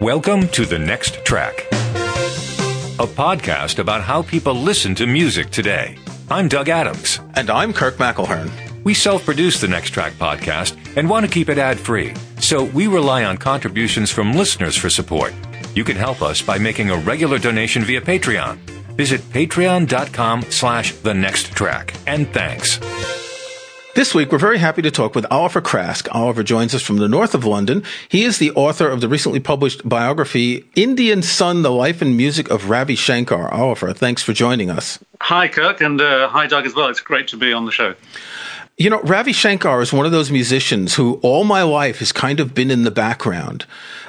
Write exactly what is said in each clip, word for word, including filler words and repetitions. Welcome to The Next Track, a podcast about how people listen to music today. I'm Doug Adams. And I'm Kirk McElhern. We self-produce The Next Track podcast and want to keep it ad-free, so we rely on contributions from listeners for support. You can help us by making a regular donation via Patreon. Visit patreon.com slash the next track. And thanks. This week, we're very happy to talk with Oliver Craske. Oliver joins us from the north of London. He is the author of the recently published biography, Indian Sun, The Life and Music of Ravi Shankar. Oliver, thanks for joining us. Hi, Kirk, and uh, hi, Doug, as well. It's great to be on the show. You know, Ravi Shankar is one of those musicians who all my life has kind of been in the background.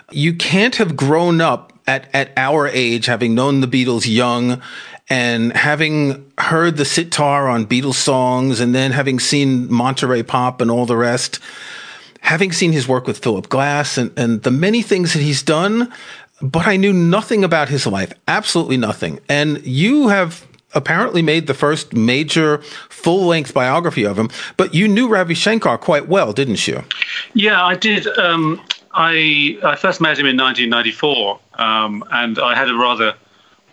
You can't have grown up at, at our age, having known the Beatles young and having heard the sitar on Beatles songs and then having seen Monterey Pop and all the rest, having seen his work with Philip Glass and, and the many things that he's done, but I knew nothing about his life, absolutely nothing. And you have apparently made the first major full-length biography of him, but you knew Ravi Shankar quite well, didn't you? Yeah, I did. Um, I, I first met him in nineteen ninety-four, um, and I had a rather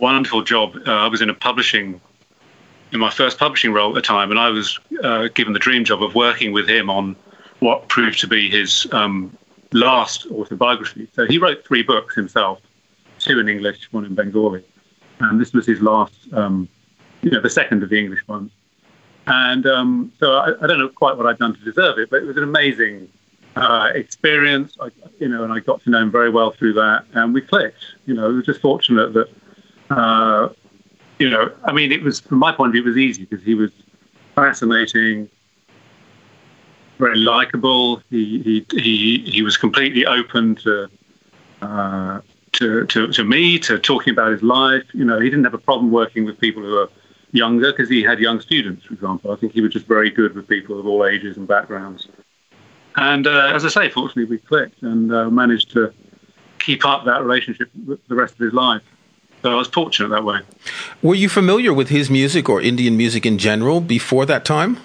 wonderful job. Uh, I was in a publishing, in my first publishing role at the time, and I was uh, given the dream job of working with him on what proved to be his um, last autobiography. So he wrote three books himself, two in English, one in Bengali, and this was his last, um, you know, the second of the English ones. And um, so I, I don't know quite what I'd done to deserve it, but it was an amazing uh, experience, I, you know, and I got to know him very well through that, and we clicked. You know, it was just fortunate that Uh, you know, I mean, it was, from my point of view, it was easy because he was fascinating, very likable. He he he he was completely open to uh, to, to to me, to talking about his life. You know, he didn't have a problem working with people who are younger because he had young students, for example. I think he was just very good with people of all ages and backgrounds. And uh, as I say, fortunately, we clicked and uh, managed to keep up that relationship with the rest of his life. So I was fortunate that way. Were you familiar with his music or Indian music in general before that time?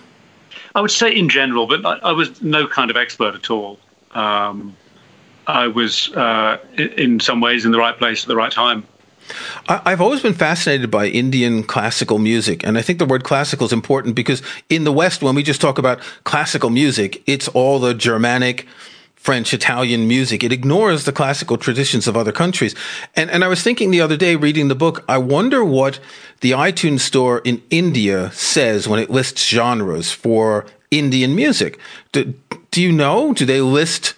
I would say in general, but I, I was no kind of expert at all. Um, I was, uh, in, in some ways, in the right place at the right time. I, I've always been fascinated by Indian classical music, and I think the word classical is important because in the West, when we just talk about classical music, it's all the Germanic, French, Italian music. It ignores the classical traditions of other countries. And and I was thinking the other day, reading the book, I wonder what the iTunes store in India says when it lists genres for Indian music. Do, do you know? Do they list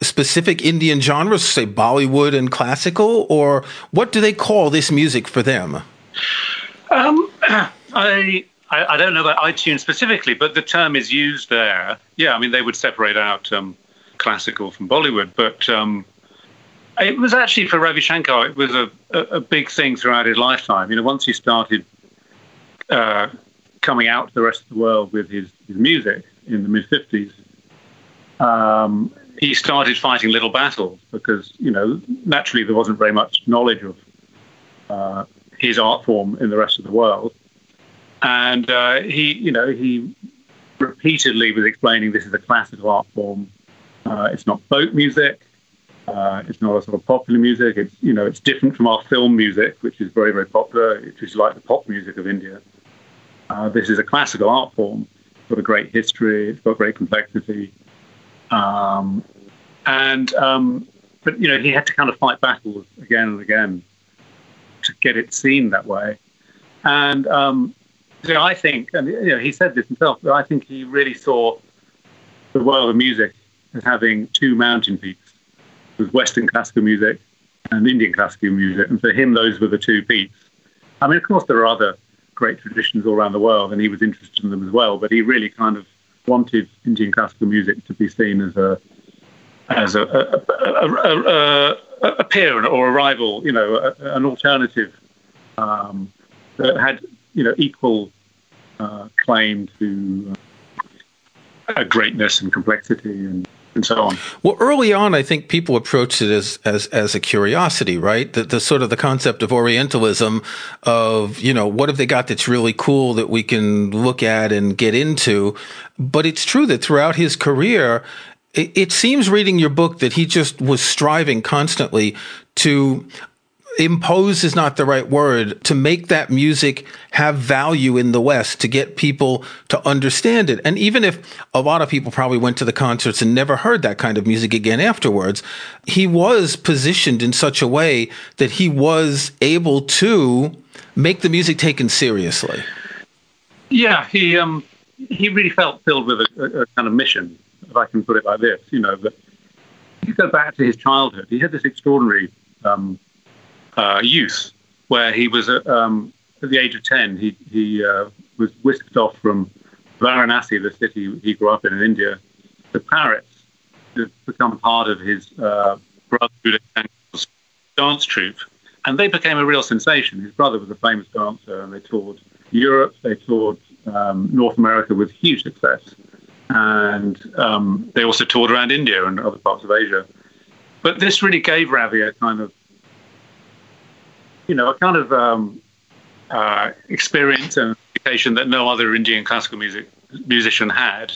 specific Indian genres, say Bollywood and classical? Or what do they call this music for them? Um, I... I don't know about iTunes specifically, but the term is used there. Yeah, I mean, they would separate out um, classical from Bollywood, but um, it was actually, for Ravi Shankar, it was a, a, a big thing throughout his lifetime. You know, once he started uh, coming out to the rest of the world with his, his music in the mid-fifties, um, he started fighting little battles because, you know, naturally there wasn't very much knowledge of uh, his art form in the rest of the world. And uh, he, you know, he repeatedly was explaining this is a classical art form. Uh, it's not folk music. Uh, it's not a sort of popular music. It's, you know, it's different from our film music, which is very, very popular, which is like the pop music of India. Uh, this is a classical art form. It's got a great history. It's got great complexity. Um, and, um, but, you know, he had to kind of fight battles again and again to get it seen that way. And um, so I think, and you know, he said this himself, but I think he really saw the world of music as having two mountain peaks. It was Western classical music and Indian classical music. And for him, those were the two peaks. I mean, of course, there are other great traditions all around the world, and he was interested in them as well. But he really kind of wanted Indian classical music to be seen as a as a, a, a, a, a, a peer or a rival, you know, a, an alternative um, that had, you know, equal uh, claim to uh, greatness and complexity and and so on. Well, early on, I think people approached it as as as a curiosity, right? The, the sort of the concept of Orientalism, of, you know, what have they got that's really cool that we can look at and get into? But it's true that throughout his career, it, it seems reading your book that he just was striving constantly to impose is not the right word, to make that music have value in the West, to get people to understand it. And even if a lot of people probably went to the concerts and never heard that kind of music again afterwards, he was positioned in such a way that he was able to make the music taken seriously. Yeah, he um, he really felt filled with a, a kind of mission, if I can put it like this. You know, that if you go back to his childhood, he had this extraordinary um, Uh, youth, where he was uh, um, at the age of ten, he, he uh, was whisked off from Varanasi, the city he grew up in in India, to Paris to become part of his uh, brother's dance troupe, and they became a real sensation. His brother was a famous dancer, and they toured Europe, they toured um, North America with huge success, and um, they also toured around India and other parts of Asia. But this really gave Ravi a kind of you know, a kind of um, uh, experience and education that no other Indian classical music musician had.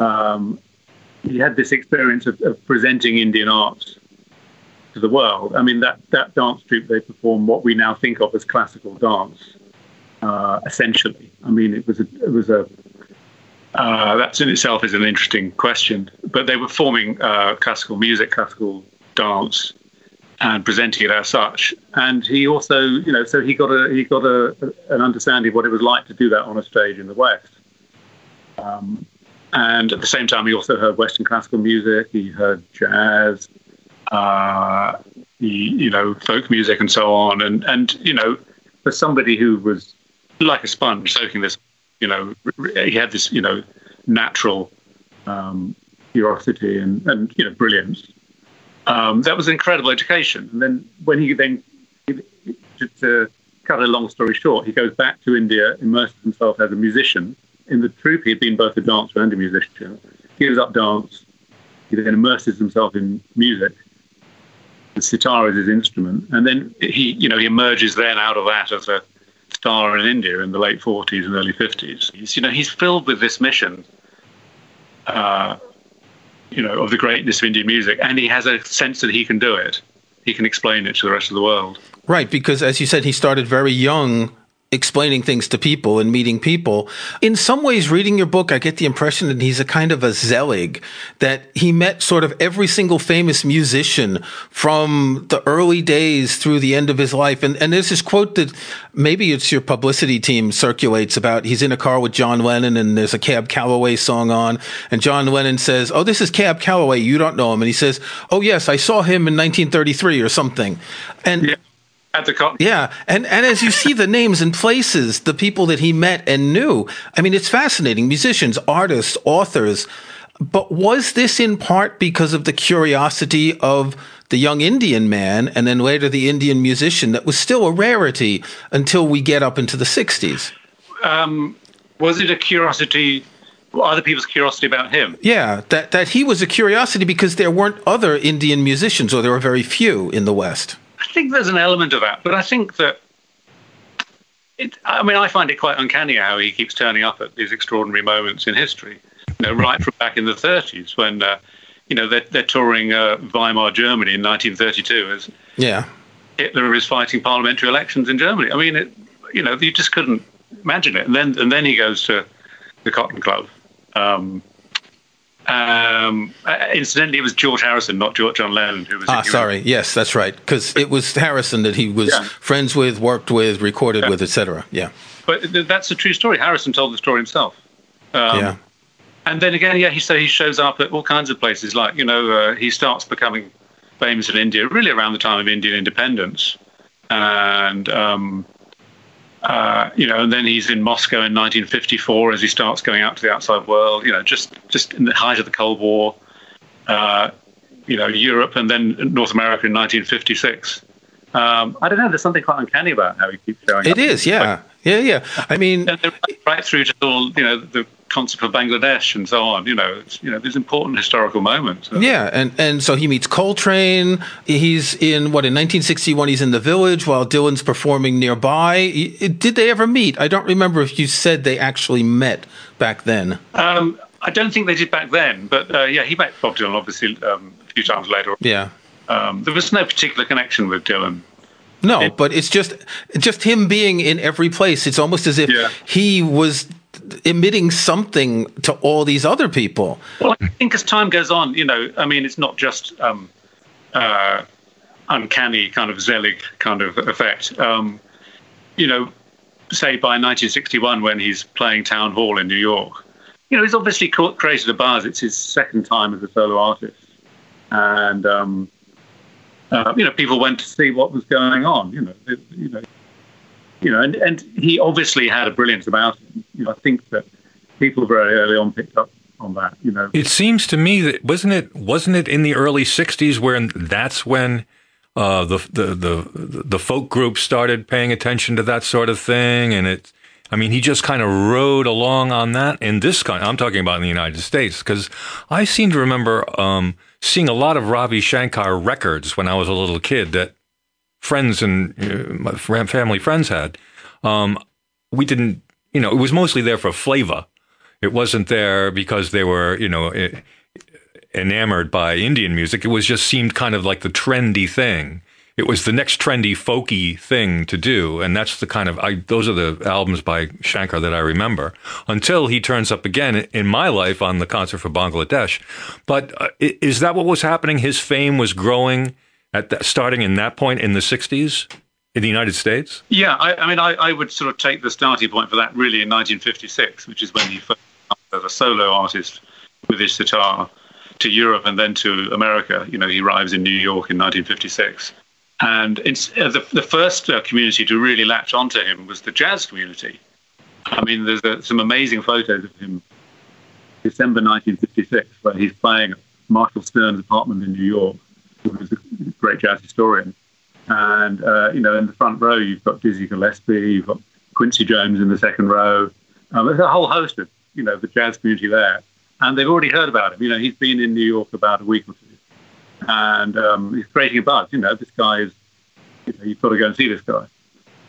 Um, he had this experience of, of presenting Indian art to the world. I mean, that, that dance troupe, they performed what we now think of as classical dance, uh, essentially. I mean, it was a, it was a uh, that in itself is an interesting question, but they were forming uh, classical music, classical dance, and presenting it as such. And he also, you know, so he got a he got a, a an understanding of what it was like to do that on a stage in the West. Um, and at the same time, he also heard Western classical music. He heard jazz, uh, he, you know, folk music, and so on. And and you know, for somebody who was like a sponge soaking this, you know, he had this, you know, natural um, curiosity and and you know, brilliance. Um, that was an incredible education. And then when he then, to, to cut a long story short, he goes back to India, immerses himself as a musician. In the troupe, he had been both a dancer and a musician. He gives up dance. He then immerses himself in music. The sitar is his instrument. And then he, you know, he emerges then out of that as a star in India in the late forties and early fifties. He's, you know, he's filled with this mission, uh, you know, of the greatness of Indian music, and he has a sense that he can do it. He can explain it to the rest of the world. Right, because as you said, he started very young explaining things to people and meeting people. In some ways, reading your book, I get the impression that he's a kind of a Zelig, that he met sort of every single famous musician from the early days through the end of his life. And, and there's this quote that maybe it's your publicity team circulates about, he's in a car with John Lennon and there's a Cab Calloway song on, and John Lennon says, "Oh, this is Cab Calloway, you don't know him." And he says, "Oh yes, I saw him in nineteen thirty-three or something." And yeah. At the Cotton. Yeah. And, and as you see the names and places, the people that he met and knew, I mean, it's fascinating. Musicians, artists, authors. But was this in part because of the curiosity of the young Indian man and then later the Indian musician that was still a rarity until we get up into the sixties? Um, was it a curiosity? Other people's curiosity about him? Yeah, that, that he was a curiosity because there weren't other Indian musicians, or there were very few in the West. I think there's an element of that, but I think that it, I mean, I find it quite uncanny how he keeps turning up at these extraordinary moments in history. You know, right from back in the thirties when, uh, you know, they're, they're touring uh, Weimar Germany in nineteen thirty-two as yeah. Hitler is fighting parliamentary elections in Germany. I mean, it, you know, you just couldn't imagine it. And then, and then he goes to the Cotton Club. Um, Um, incidentally, it was George Harrison, not George John Lennon, who was. Ah, sorry. Yes, that's right. Because it was Harrison that he was yeah. friends with, worked with, recorded yeah. with, et cetera. Yeah. But th- that's a true story. Harrison told the story himself. Um, yeah. And then again, yeah, he so he shows up at all kinds of places. Like you know, uh, he starts becoming famous in India, really around the time of Indian independence, and um, uh, you know, and then he's in Moscow in nineteen fifty-four as he starts going out to the outside world, you know, just, just in the height of the Cold War, uh, you know, Europe and then North America in nineteen fifty-six. Um, I don't know, there's something quite uncanny about how he keeps showing it up. It is, yeah. Yeah, yeah. I mean... and right through to, all, you know, the Concert for Bangladesh and so on, you know, it's, you know, these important historical moments. Yeah, and, and so he meets Coltrane. He's in, what, in nineteen sixty-one, he's in The Village while Dylan's performing nearby. Did they ever meet? I don't remember if you said they actually met back then. Um, I don't think they did back then, but uh, yeah, he met Bob Dylan obviously um, a few times later. Yeah, um, there was no particular connection with Dylan. No, it, but it's just just him being in every place. It's almost as if yeah. he was emitting something to all these other people. Well, I think as time goes on, you know, I mean, it's not just um, uh, uncanny kind of Zelig kind of effect. Um, you know, say by nineteen sixty-one when he's playing Town Hall in New York, you know, he's obviously created a buzz. It's his second time as a solo artist. And, um, uh, you know, people went to see what was going on, you know, it, you know, you know, and, and he obviously had a brilliance about it. You know, I think that people very early on picked up on that, you know. It seems to me that, wasn't it, wasn't it in the early sixties when that's when uh, the, the, the, the folk group started paying attention to that sort of thing? And it, I mean, he just kind of rode along on that in this country. I'm talking about in the United States, because I seem to remember um, seeing a lot of Ravi Shankar records when I was a little kid that friends and uh, my family friends had. Um, we didn't, you know, it was mostly there for flavor. It wasn't there because they were, you know, enamored by Indian music. It was just seemed kind of like the trendy thing. It was the next trendy, folky thing to do, and that's the kind of I, those are the albums by Shankar that I remember. Until he turns up again in my life on the Concert for Bangladesh. But uh, is that what was happening? His fame was growing at that, starting in that point in the sixties in the United States. Yeah, I, I mean, I, I would sort of take the starting point for that really in nineteen fifty-six, which is when he first started as a solo artist with his sitar to Europe and then to America. You know, he arrives in New York in nineteen fifty-six. And it's, uh, the, the first uh, community to really latch onto him was the jazz community. I mean, there's a, some amazing photos of him, December nineteen fifty-six, where he's playing at Marshall Stearns' apartment in New York, who was a great jazz historian. And, uh, you know, in the front row, you've got Dizzy Gillespie, you've got Quincy Jones in the second row. Um, there's a whole host of, you know, the jazz community there. And they've already heard about him. You know, he's been in New York about a week or two. And um, he's creating a buzz. You know, this guy is, you know, you've got to go and see this guy.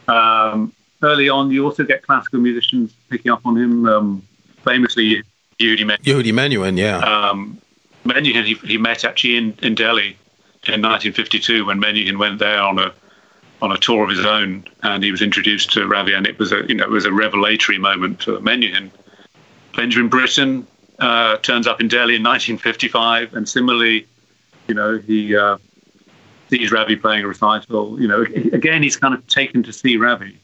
Um, early on, you also get classical musicians picking up on him. Um, famously, Yehudi Menuhin. Yehudi Menuhin, yeah. Um, Menuhin, he, he met actually in, in Delhi in nineteen fifty-two when Menuhin went there on a on a tour of his own, and he was introduced to Ravi, and it was a you know it was a revelatory moment for Menuhin. Benjamin Britten uh, turns up in Delhi in nineteen fifty-five, and similarly. You know, he uh, sees Ravi playing a recital. You know, again, he's kind of taken to see Ravi. You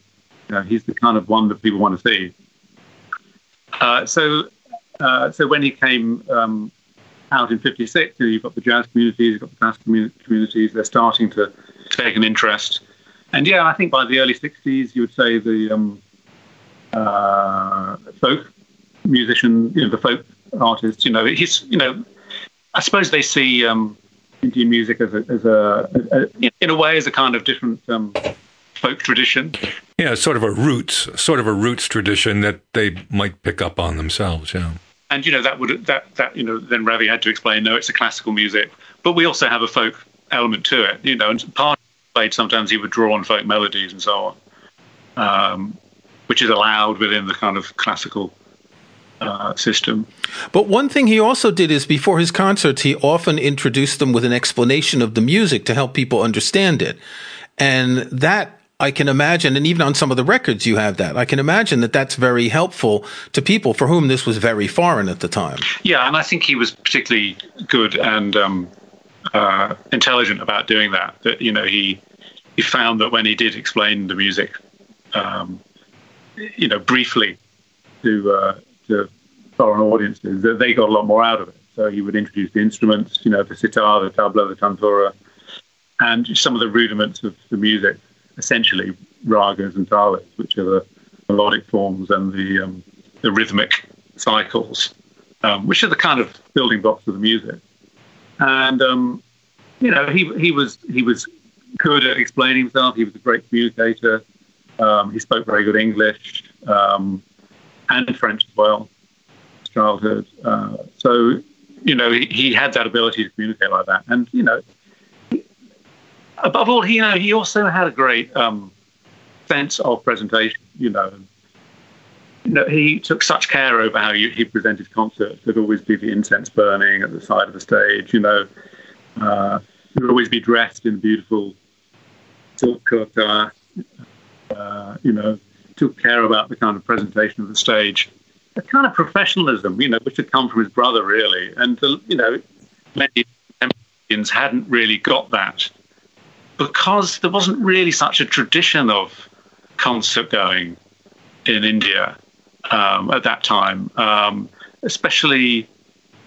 know, he's the kind of one that people want to see. Uh, so, uh, so when he came um, out in fifty-six, you know, you've got the jazz communities, you've got the classical communities. They're starting to take an interest. And yeah, I think by the early sixties, you would say the um, uh, folk musician, you know, the folk artists. You know, he's, you know, I suppose they see. Um, Indian music as a, as a, a, in a way, as a kind of different um, folk tradition. Yeah, sort of a roots, sort of a roots tradition that they might pick up on themselves. Yeah, and you know that would that that you know then Ravi had to explain. No, it's a classical music, but we also have a folk element to it. You know, and part played sometimes he would draw on folk melodies and so on, um, which is allowed within the kind of classical. Uh, system. But one thing he also did is before his concerts, he often introduced them with an explanation of the music to help people understand it. And that I can imagine, and even on some of the records you have that, I can imagine that that's very helpful to people for whom this was very foreign at the time. Yeah, and I think he was particularly good and um, uh, intelligent about doing that. That, you know, he, he found that when he did explain the music, um, you know, briefly to uh, to foreign audiences, that they got a lot more out of it. So he would introduce the instruments, you know, the sitar, the tabla, the tantura, and some of the rudiments of the music, essentially ragas and talas, which are the melodic forms and the um, the rhythmic cycles, um, which are the kind of building blocks of the music. And um, you know, he he was he was good at explaining himself. He was a great communicator. Um, he spoke very good English. Um, And French as well, childhood. Uh, so, you know, he, he had that ability to communicate like that. And, you know, above all, he, you know, he also had a great um, sense of presentation, you know. No, he took such care over how he, he presented concerts. There'd always be the incense burning at the side of the stage, you know. Uh, he would always be dressed in beautiful silk kurta, uh, you know, took care about the kind of presentation of the stage. The kind of professionalism, you know, which had come from his brother, really. And, the, you know, many Indians hadn't really got that because there wasn't really such a tradition of concert going in India. Um, at that time, um, especially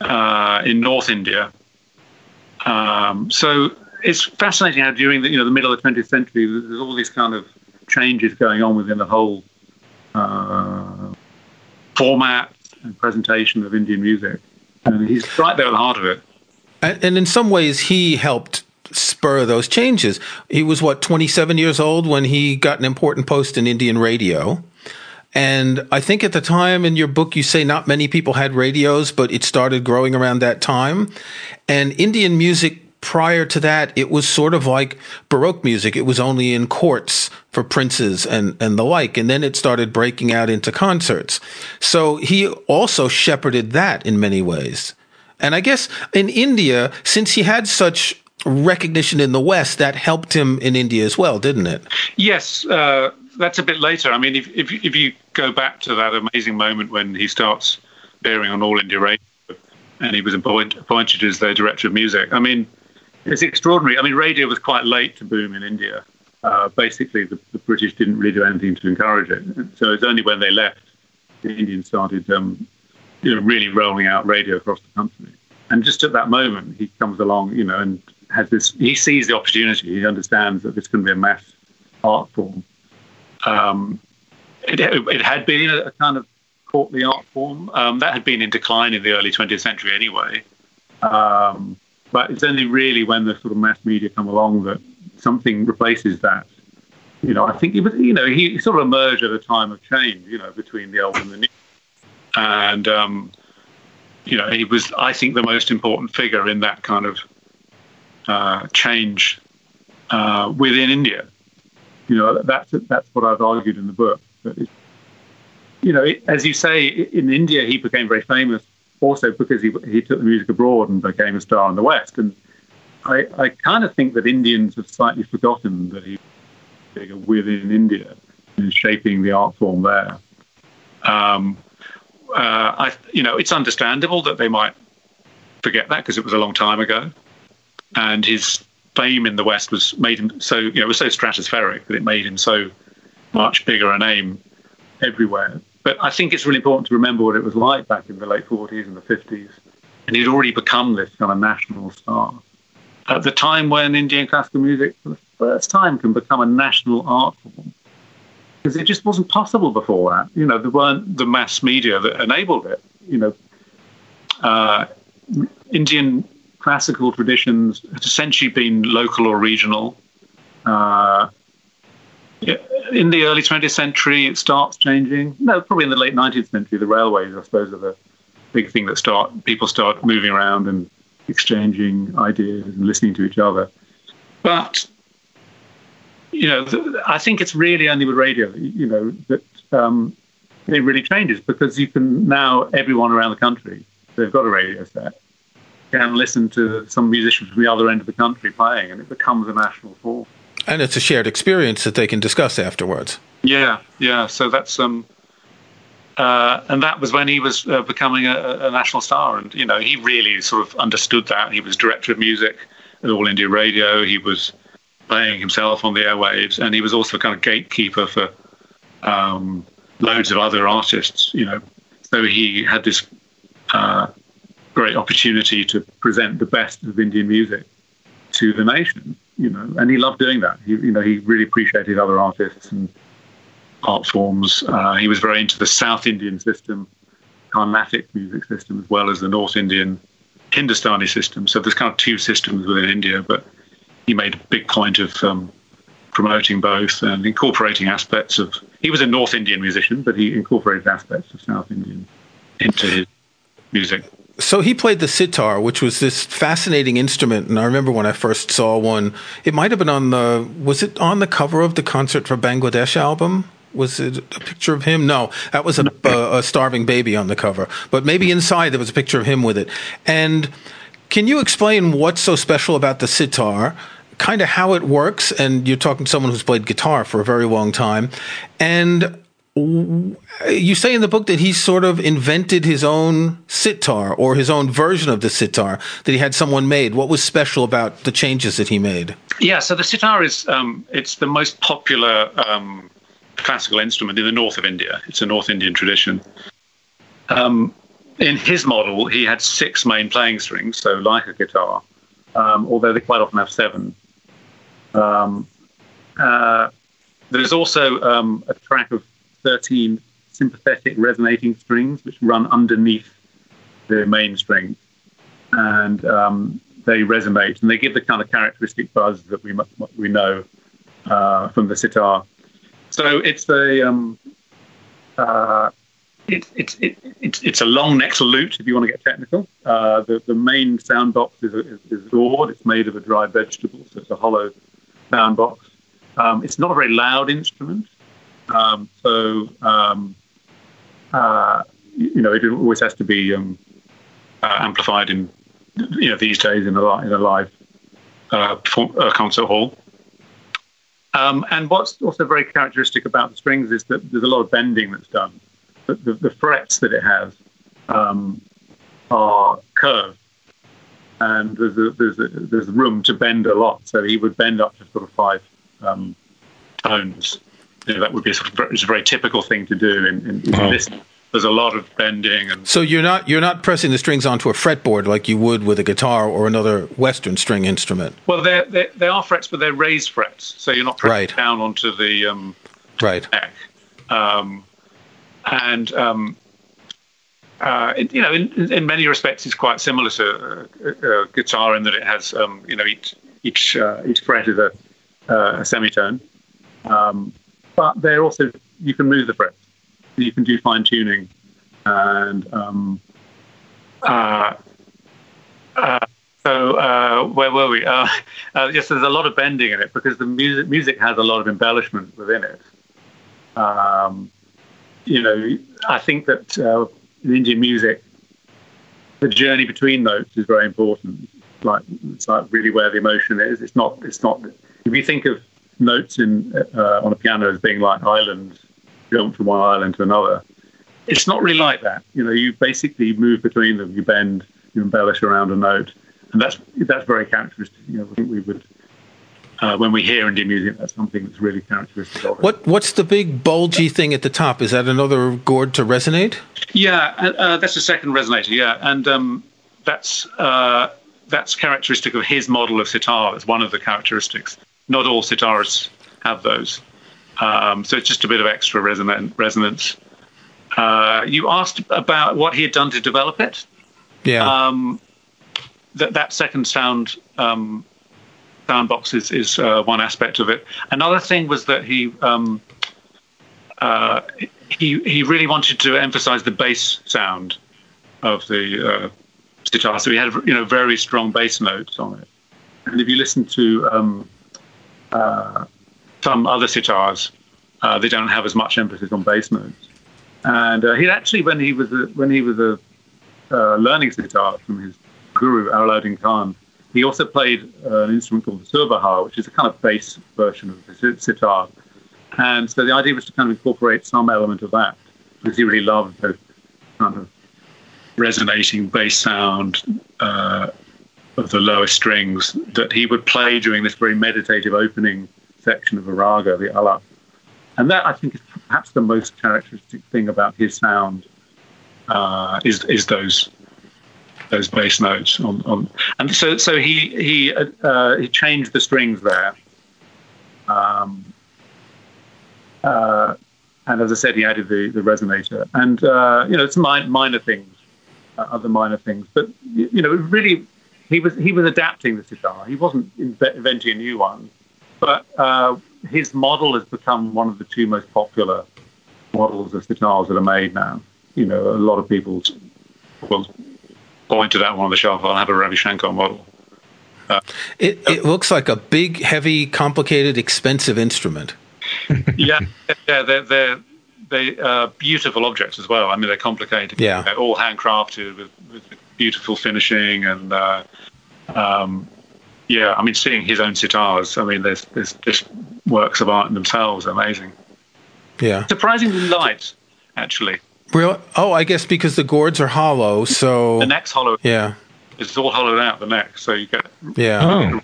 uh, in North India. Um, so it's fascinating how during the, you know, the middle of the twentieth century, there's all these kind of changes going on within the whole uh, format and presentation of Indian music. And he's right there at the heart of it. And in some ways, he helped spur those changes. He was, what, twenty-seven years old when he got an important post in Indian radio. And I think at the time in your book, you say not many people had radios, but it started growing around that time. And Indian music prior to that, it was sort of like Baroque music. It was only in courts for princes and, and the like. And then it started breaking out into concerts. So he also shepherded that in many ways. And I guess in India, since he had such recognition in the West, that helped him in India as well, didn't it? Yes, uh, that's a bit later. I mean, if, if if you go back to that amazing moment when he starts appearing on All India Radio and he was appoint, appointed as their director of music, I mean, it's extraordinary. I mean, radio was quite late to boom in India. Uh, basically, the, the British didn't really do anything to encourage it. So it's only when they left, the Indians started um, you know, really rolling out radio across the country. And just at that moment, he comes along, you know, and has this, he sees the opportunity. He understands that this can be a mass art form. Um, it, it had been a kind of courtly art form um, that had been in decline in the early twentieth century anyway. Um, but it's only really when the sort of mass media come along that something replaces that. You know, I think it was, you know, he sort of emerged at a time of change, you know, between the old and the new. And, um, you know, he was, I think, the most important figure in that kind of uh, change uh, within India. You know, that's that's what I've argued in the book. But it, you know, it, as you say, in India, he became very famous also because he he took the music abroad and became a star in the West. And I, I kind of think that Indians have slightly forgotten that he was a figure within India in shaping the art form there. Um, uh, I, you know, it's understandable that they might forget that because it was a long time ago. And his fame in the West was made him so, you know, it was so stratospheric that it made him so much bigger a name everywhere. But I think it's really important to remember what it was like back in the late forties and the fifties. And he'd already become this kind of national star at the time when Indian classical music for the first time can become a national art form. Because it just wasn't possible before that. You know, there weren't the mass media that enabled it. You know, uh, Indian classical traditions had essentially been local or regional. Uh, in the early twentieth century, it starts changing. No, probably in the late nineteenth century, the railways, I suppose, are the big thing that start. People start moving around and exchanging ideas and listening to each other. But, you know, th- I think it's really only with radio, you know, that um, it really changes because you can now, everyone around the country, they've got a radio set, and listen to some musicians from the other end of the country playing, and it becomes a national form. And it's a shared experience that they can discuss afterwards. Yeah, yeah. So that's um, uh, and that was when he was uh, becoming a, a national star, and you know he really sort of understood that. He was director of music at All India Radio. He was playing himself on the airwaves, and he was also kind of gatekeeper for um, loads of other artists. You know, so he had this. Uh, great opportunity to present the best of Indian music to the nation, you know, and he loved doing that. He, you know, he really appreciated other artists and art forms. Uh, he was very into the South Indian system, Carnatic music system, as well as the North Indian Hindustani system. So there's kind of two systems within India, but he made a big point of um, promoting both and incorporating aspects of, he was a North Indian musician, but he incorporated aspects of South Indian into his music. So he played the sitar, which was this fascinating instrument. And I remember when I first saw one, it might have been on the, was it on the cover of the Concert for Bangladesh album? Was it a picture of him? No, that was a, a, a starving baby on the cover. But maybe inside there was a picture of him with it. And can you explain what's so special about the sitar, kind of how it works? And you're talking to someone who's played guitar for a very long time. And you say in the book that he sort of invented his own sitar, or his own version of the sitar that he had someone made. What was special about the changes that he made? Yeah, so the sitar is um, it's the most popular um, classical instrument in the north of India. It's a North Indian tradition. Um, in his model, he had six main playing strings, so like a guitar, um, although they quite often have seven. Um, uh, there's also um, a track of thirteen sympathetic resonating strings which run underneath the main string, and um, they resonate and they give the kind of characteristic buzz that we we know uh, from the sitar. So it's a um, uh, it, it, it, it, it's it's a long neck lute if you want to get technical. Uh, the the main sound box is a, is a gourd. It's made of a dried vegetable, so it's a hollow sound box. Um, it's not a very loud instrument. Um, so, um, uh, you know, it always has to be um, uh, amplified in, you know, these days in a, in a live uh, perform- uh, concert hall. Um, and what's also very characteristic about the strings is that there's a lot of bending that's done. The, the, the frets that it has um, are curved, and there's a, there's a, there's room to bend a lot. So he would bend up to sort of five um, tones. You know, that would be a, sort of, it's a very typical thing to do in, in, in oh. this. There's a lot of bending, and so you're not you're not pressing the strings onto a fretboard like you would with a guitar or another Western string instrument. Well, they're, they're, they are frets, but they're raised frets, so you're not pressing right. down onto the um, right neck. Um, and um, uh, it, you know, in, in many respects, it's quite similar to a, a guitar in that it has um, you know each each uh, each fret is a, uh, a semitone. Um, But they're also, you can move the frets. You can do fine tuning, and um, uh, uh, so uh, where were we? Uh, uh, yes, there's a lot of bending in it because the music music has a lot of embellishment within it. Um, you know, I think that uh, in Indian music, the journey between notes is very important. Like it's like really where the emotion is. It's not. It's not. If you think of notes in uh, on a piano as being like islands, you jump from one island to another. It's not really like that. You know, you basically move between them. You bend, you embellish around a note, and that's that's very characteristic. You know, I think we would uh, when we hear Indian music, that's something that's really characteristic of it. What what's the big bulgy thing at the top? Is that another gourd to resonate? Yeah, uh, that's the second resonator. Yeah, and um, that's uh, that's characteristic of his model of sitar. That's one of the characteristics. Not all sitars have those. Um, so it's just a bit of extra resonant, resonance. Uh, you asked about what he had done to develop it. Yeah. Um, th- that second sound um, sound box is, is uh, one aspect of it. Another thing was that he, um, uh, he, he really wanted to emphasize the bass sound of the uh, sitar. So he had, you know, very strong bass notes on it. And if you listen to... Um, Uh, some other sitars, uh, they don't have as much emphasis on bass notes. And uh, he actually, when he was a, when he was a, uh, learning sitar from his guru Alauddin Khan, he also played uh, an instrument called the surbahar, which is a kind of bass version of the sitar. And so the idea was to kind of incorporate some element of that, because he really loved the kind of resonating bass sound. Uh, of the lowest strings that he would play during this very meditative opening section of a raga, the alap. And that, I think, is perhaps the most characteristic thing about his sound, uh, is is those those bass notes. On, on. And so so he he, uh, he changed the strings there. Um, uh, and as I said, he added the, the resonator. And, uh, you know, it's minor, minor things, uh, other minor things. But, you know, it really... He was he was adapting the sitar. He wasn't inventing a new one, but uh, his model has become one of the two most popular models of sitars that are made now. You know, a lot of people will point to that one on the shelf. I'll have a Ravi Shankar model. Uh, it it looks like a big, heavy, complicated, expensive instrument. yeah, yeah, they're they're they are beautiful objects as well. I mean, they're complicated. Yeah, they're all handcrafted with, with beautiful finishing, and uh, um, yeah, I mean, seeing his own sitars. I mean, there's there's just works of art in themselves. Amazing. Yeah, surprisingly light, actually. Real? Oh, I guess because the gourds are hollow, so the neck's hollow. Yeah, it's all hollowed out the neck, so you get yeah. Oh.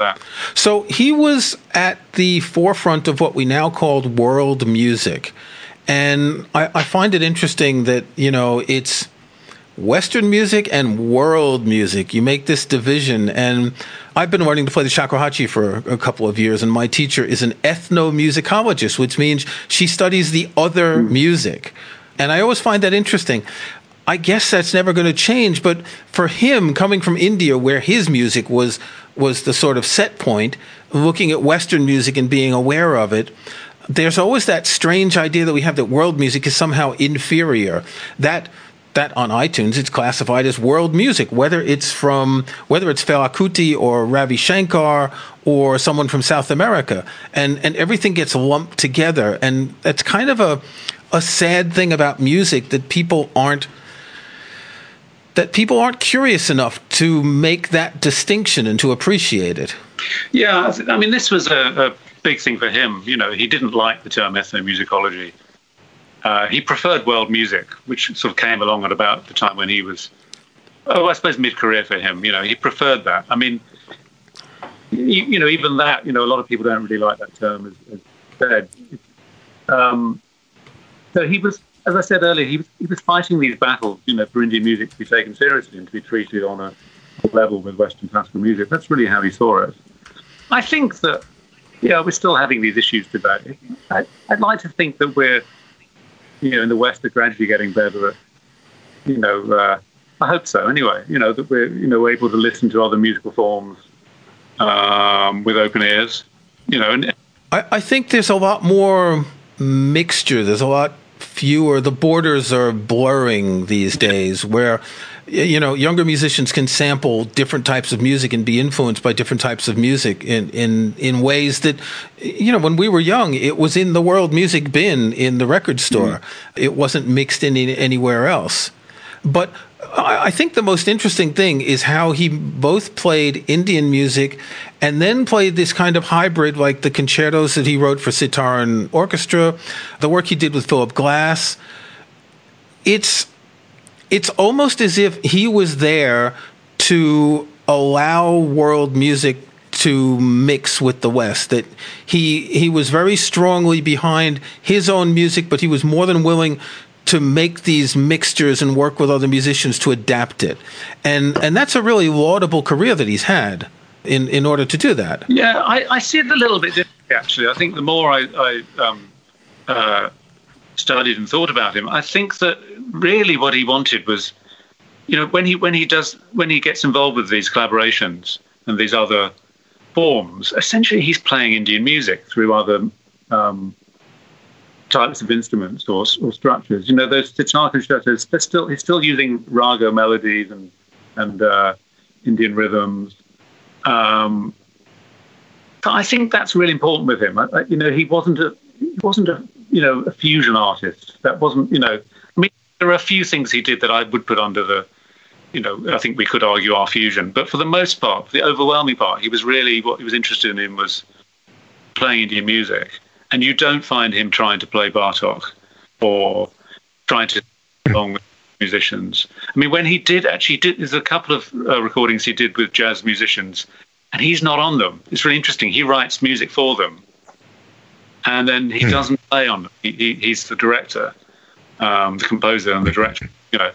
That. So he was at the forefront of what we now called world music, and I, I find it interesting that you know it's Western music and world music. You make this division, and I've been wanting to play the shakuhachi for a couple of years, and my teacher is an ethnomusicologist, which means she studies the other mm. music. And I always find that interesting. I guess that's never going to change, but for him, coming from India, where his music was was the sort of set point, looking at Western music and being aware of it, there's always that strange idea that we have that world music is somehow inferior. That that on iTunes, it's classified as world music, whether it's from whether it's Fela Kuti or Ravi Shankar or someone from South America, and and everything gets lumped together, and that's kind of a a sad thing about music that people aren't that people aren't curious enough to make that distinction and to appreciate it. Yeah, I mean, this was a, a big thing for him. You know, he didn't like the term ethnomusicology. Uh, he preferred world music, which sort of came along at about the time when he was, oh, I suppose mid-career for him. You know, he preferred that. I mean, you, you know, even that, you know, a lot of people don't really like that term, as, as said. Um, so he was... As I said earlier, he was, he was fighting these battles, you know, for Indian music to be taken seriously and to be treated on a level with Western classical music. That's really how he saw it. I think that, yeah, we're still having these issues today. I, I'd like to think that we're, you know, in the West, are gradually getting better at, you know, uh, I hope so anyway, you know, that we're, you know, able to listen to other musical forms um, with open ears, you know. And I, I think there's a lot more mixture. There's a lot fewer, the borders are blurring these days, where you know younger musicians can sample different types of music and be influenced by different types of music in in in ways that, you know, when we were young, it was in the world music bin in the record store. Mm-hmm. It wasn't mixed in, in anywhere else. But I, I think the most interesting thing is how he both played Indian music and then played this kind of hybrid, like the concertos that he wrote for sitar and orchestra, the work he did with Philip Glass. It's it's almost as if he was there to allow world music to mix with the West, that he he was very strongly behind his own music, but he was more than willing to make these mixtures and work with other musicians to adapt it. And and that's a really laudable career that he's had. In, in order to do that, yeah, I, I see it a little bit differently. Actually, I think the more I, I um, uh, studied and thought about him, I think that really what he wanted was, you know, when he when he does when he gets involved with these collaborations and these other forms, essentially he's playing Indian music through other um, types of instruments or, or structures. You know, those sitar concertos, they're still he's still using raga melodies and and uh, Indian rhythms. Um, I think that's really important with him. I, I, you know, he wasn't a, he wasn't a, you know, a fusion artist. That wasn't, you know, I mean, there are a few things he did that I would put under the, you know, I think we could argue are fusion. But for the most part, the overwhelming part, he was really, what he was interested in was playing Indian music. And you don't find him trying to play Bartok or trying to along with musicians. I mean, when he did actually, did, there's a couple of uh, recordings he did with jazz musicians, and he's not on them. It's really interesting. He writes music for them, and then he hmm. doesn't play on them. He, he, he's the director, um, the composer, and the director. You know,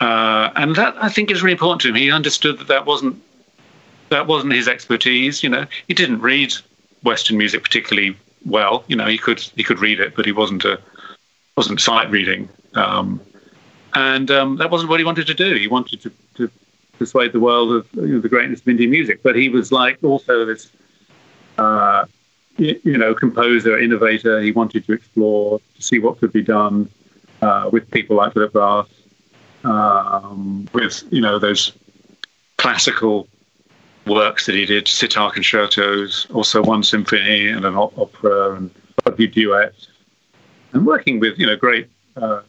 uh, and that I think is really important to him. He understood that that wasn't that wasn't his expertise. You know, he didn't read Western music particularly well. You know, he could he could read it, but he wasn't a wasn't sight reading. Um, And um, that wasn't what he wanted to do. He wanted to, to persuade the world of, you know, the greatness of Indian music. But he was like also this, uh, you, you know, composer, innovator. He wanted to explore, to see what could be done uh, with people like Philip Glass, um, with, you know, those classical works that he did, sitar concertos, also one symphony and an opera and quite a few duets, and working with, you know, great uh,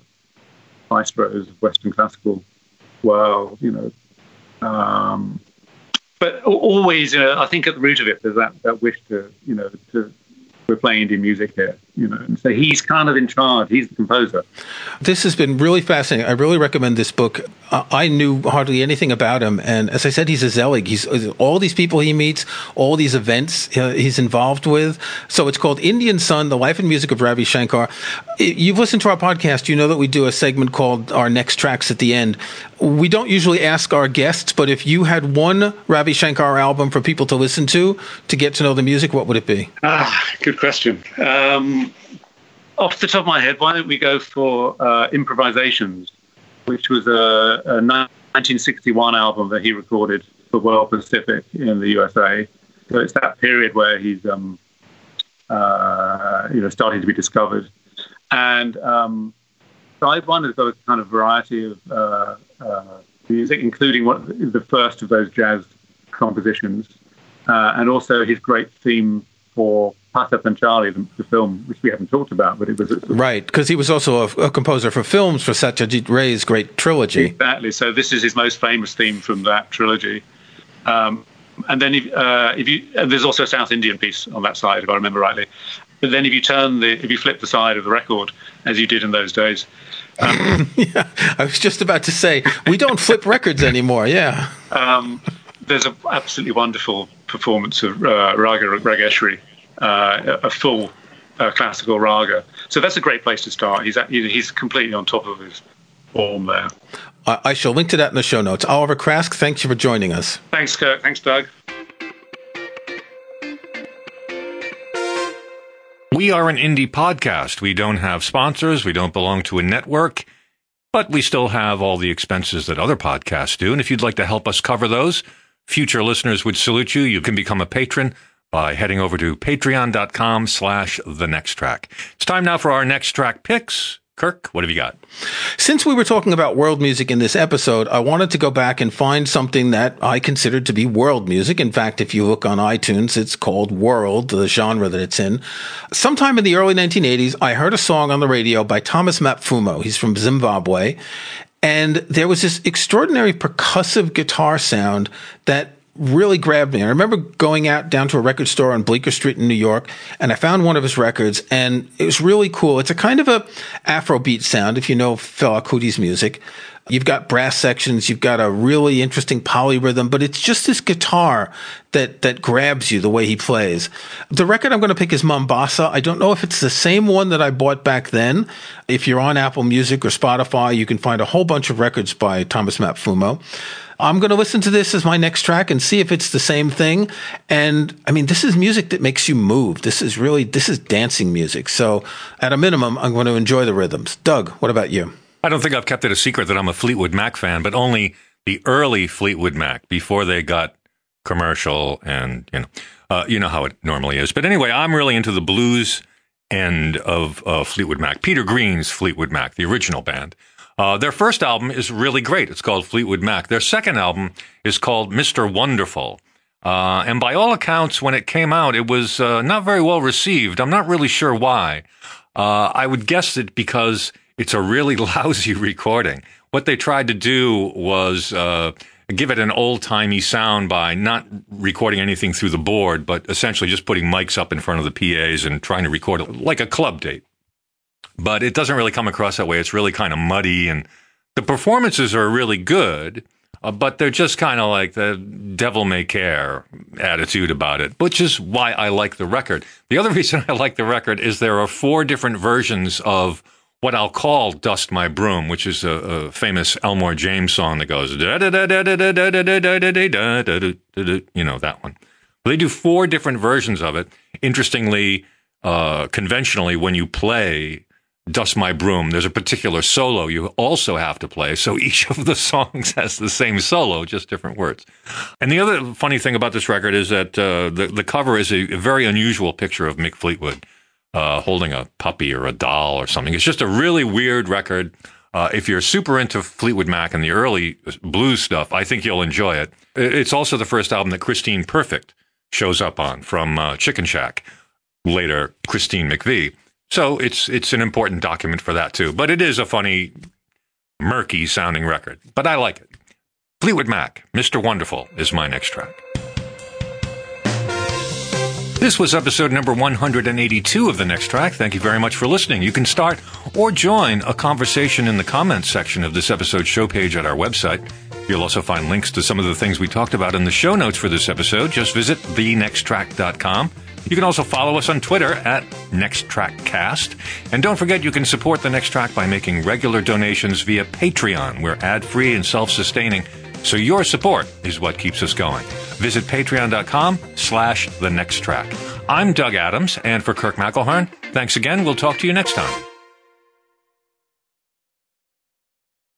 maestros of Western classical world, you know. Um, but always, you know, I think at the root of it, there's that, that wish to, you know, to we're playing Indian music here, you know, and so he's kind of in charge. He's the composer. This has been really fascinating. I really recommend this book. Uh, I knew hardly anything about him, and as I said, he's a zealot. He's all these people he meets, all these events uh, he's involved with. So it's called Indian Sun: The Life and Music of Ravi Shankar. You've listened to our podcast. You know that we do a segment called Our Next Tracks at the end. We don't usually ask our guests, but if you had one Ravi Shankar album for people to listen to to get to know the music, what would it be? Ah, good question. Um, off the top of my head, why don't we go for uh, Improvisations, which was a, a nineteen sixty-one album that he recorded for World Pacific in the U S A. So it's that period where he's um, uh, you know, starting to be discovered. And um, side one has got a kind of variety of uh, uh, music, including what, the first of those jazz compositions, uh, and also his great theme for Pata Panchali, the, the film, which we haven't talked about, but it was... It was right, because he was also a, a composer for films for Satyajit Ray's great trilogy. Exactly, so this is his most famous theme from that trilogy. Um, and then if, uh, if you... And there's also a South Indian piece on that side, if I remember rightly. But then if you turn the... If you flip the side of the record, as you did in those days... Um, yeah, I was just about to say, we don't flip records anymore, yeah. Um, there's an absolutely wonderful performance of uh, Raga Rageshwari, Uh, a full uh, classical raga. So that's a great place to start. He's at, he's completely on top of his form there. I, I shall link to that in the show notes. Oliver Craske, thank you for joining us. Thanks, Kirk. Thanks, Doug. We are an indie podcast. We don't have sponsors. We don't belong to a network. But we still have all the expenses that other podcasts do. And if you'd like to help us cover those, future listeners would salute you. You can become a patron by heading over to patreon.com slash the next track. It's time now for our next track picks. Kirk, what have you got? Since we were talking about world music in this episode, I wanted to go back and find something that I considered to be world music. In fact, if you look on iTunes, it's called World, the genre that it's in. Sometime in the early nineteen eighties, I heard a song on the radio by Thomas Mapfumo. He's from Zimbabwe. And there was this extraordinary percussive guitar sound that really grabbed me. I remember going out down to a record store on Bleecker Street in New York, and I found one of his records, and it was really cool. It's a kind of a Afrobeat sound, if you know Fela Kuti's music. You've got brass sections, you've got a really interesting polyrhythm, but it's just this guitar that that grabs you the way he plays. The record I'm going to pick is Mombasa. I don't know if it's the same one that I bought back then. If you're on Apple Music or Spotify, you can find a whole bunch of records by Thomas Mapfumo. I'm going to listen to this as my next track and see if it's the same thing. And I mean, this is music that makes you move. This is really, this is dancing music. So at a minimum, I'm going to enjoy the rhythms. Doug, what about you? I don't think I've kept it a secret that I'm a Fleetwood Mac fan, but only the early Fleetwood Mac before they got commercial and, you know, uh, you know how it normally is. But anyway, I'm really into the blues end of uh, Fleetwood Mac. Peter Green's Fleetwood Mac, the original band. Uh, their first album is really great. It's called Fleetwood Mac. Their second album is called Mister Wonderful. Uh, and by all accounts, when it came out, it was uh, not very well received. I'm not really sure why. Uh, I would guess it because it's a really lousy recording. What they tried to do was uh, give it an old-timey sound by not recording anything through the board, but essentially just putting mics up in front of the P As and trying to record it like a club date. But it doesn't really come across that way. It's really kind of muddy, and the performances are really good, uh, but they're just kind of like the devil-may-care attitude about it, which is why I like the record. The other reason I like the record is there are four different versions of what I'll call Dust My Broom, which is a, a famous Elmore James song that goes, you know, that one. They do four different versions of it. Interestingly, uh, conventionally, when you play Dust My Broom, there's a particular solo you also have to play. So each of the songs has the same solo, just different words. And the other funny thing about this record is that uh, the, the cover is a, a very unusual picture of Mick Fleetwood. Uh, holding a puppy or a doll or something. It's just a really weird record. Uh, if you're super into Fleetwood Mac and the early blues stuff, I think you'll enjoy it. It's also the first album that Christine Perfect shows up on from uh, Chicken Shack. later Christine McVie. So it's it's an important document for that, too. But it is a funny, murky-sounding record. But I like it. Fleetwood Mac, Mister Wonderful, is my next track. This was episode number one hundred eighty-two of The Next Track. Thank you very much for listening. You can start or join a conversation in the comments section of this episode's show page at our website. You'll also find links to some of the things we talked about in the show notes for this episode. Just visit the next track dot com. You can also follow us on Twitter at Next Track Cast. And don't forget, you can support The Next Track by making regular donations via Patreon. We're ad-free and self-sustaining, so your support is what keeps us going. Visit patreon.com slash the next track. I'm Doug Adams, and for Kirk McElhern, thanks again. We'll talk to you next time.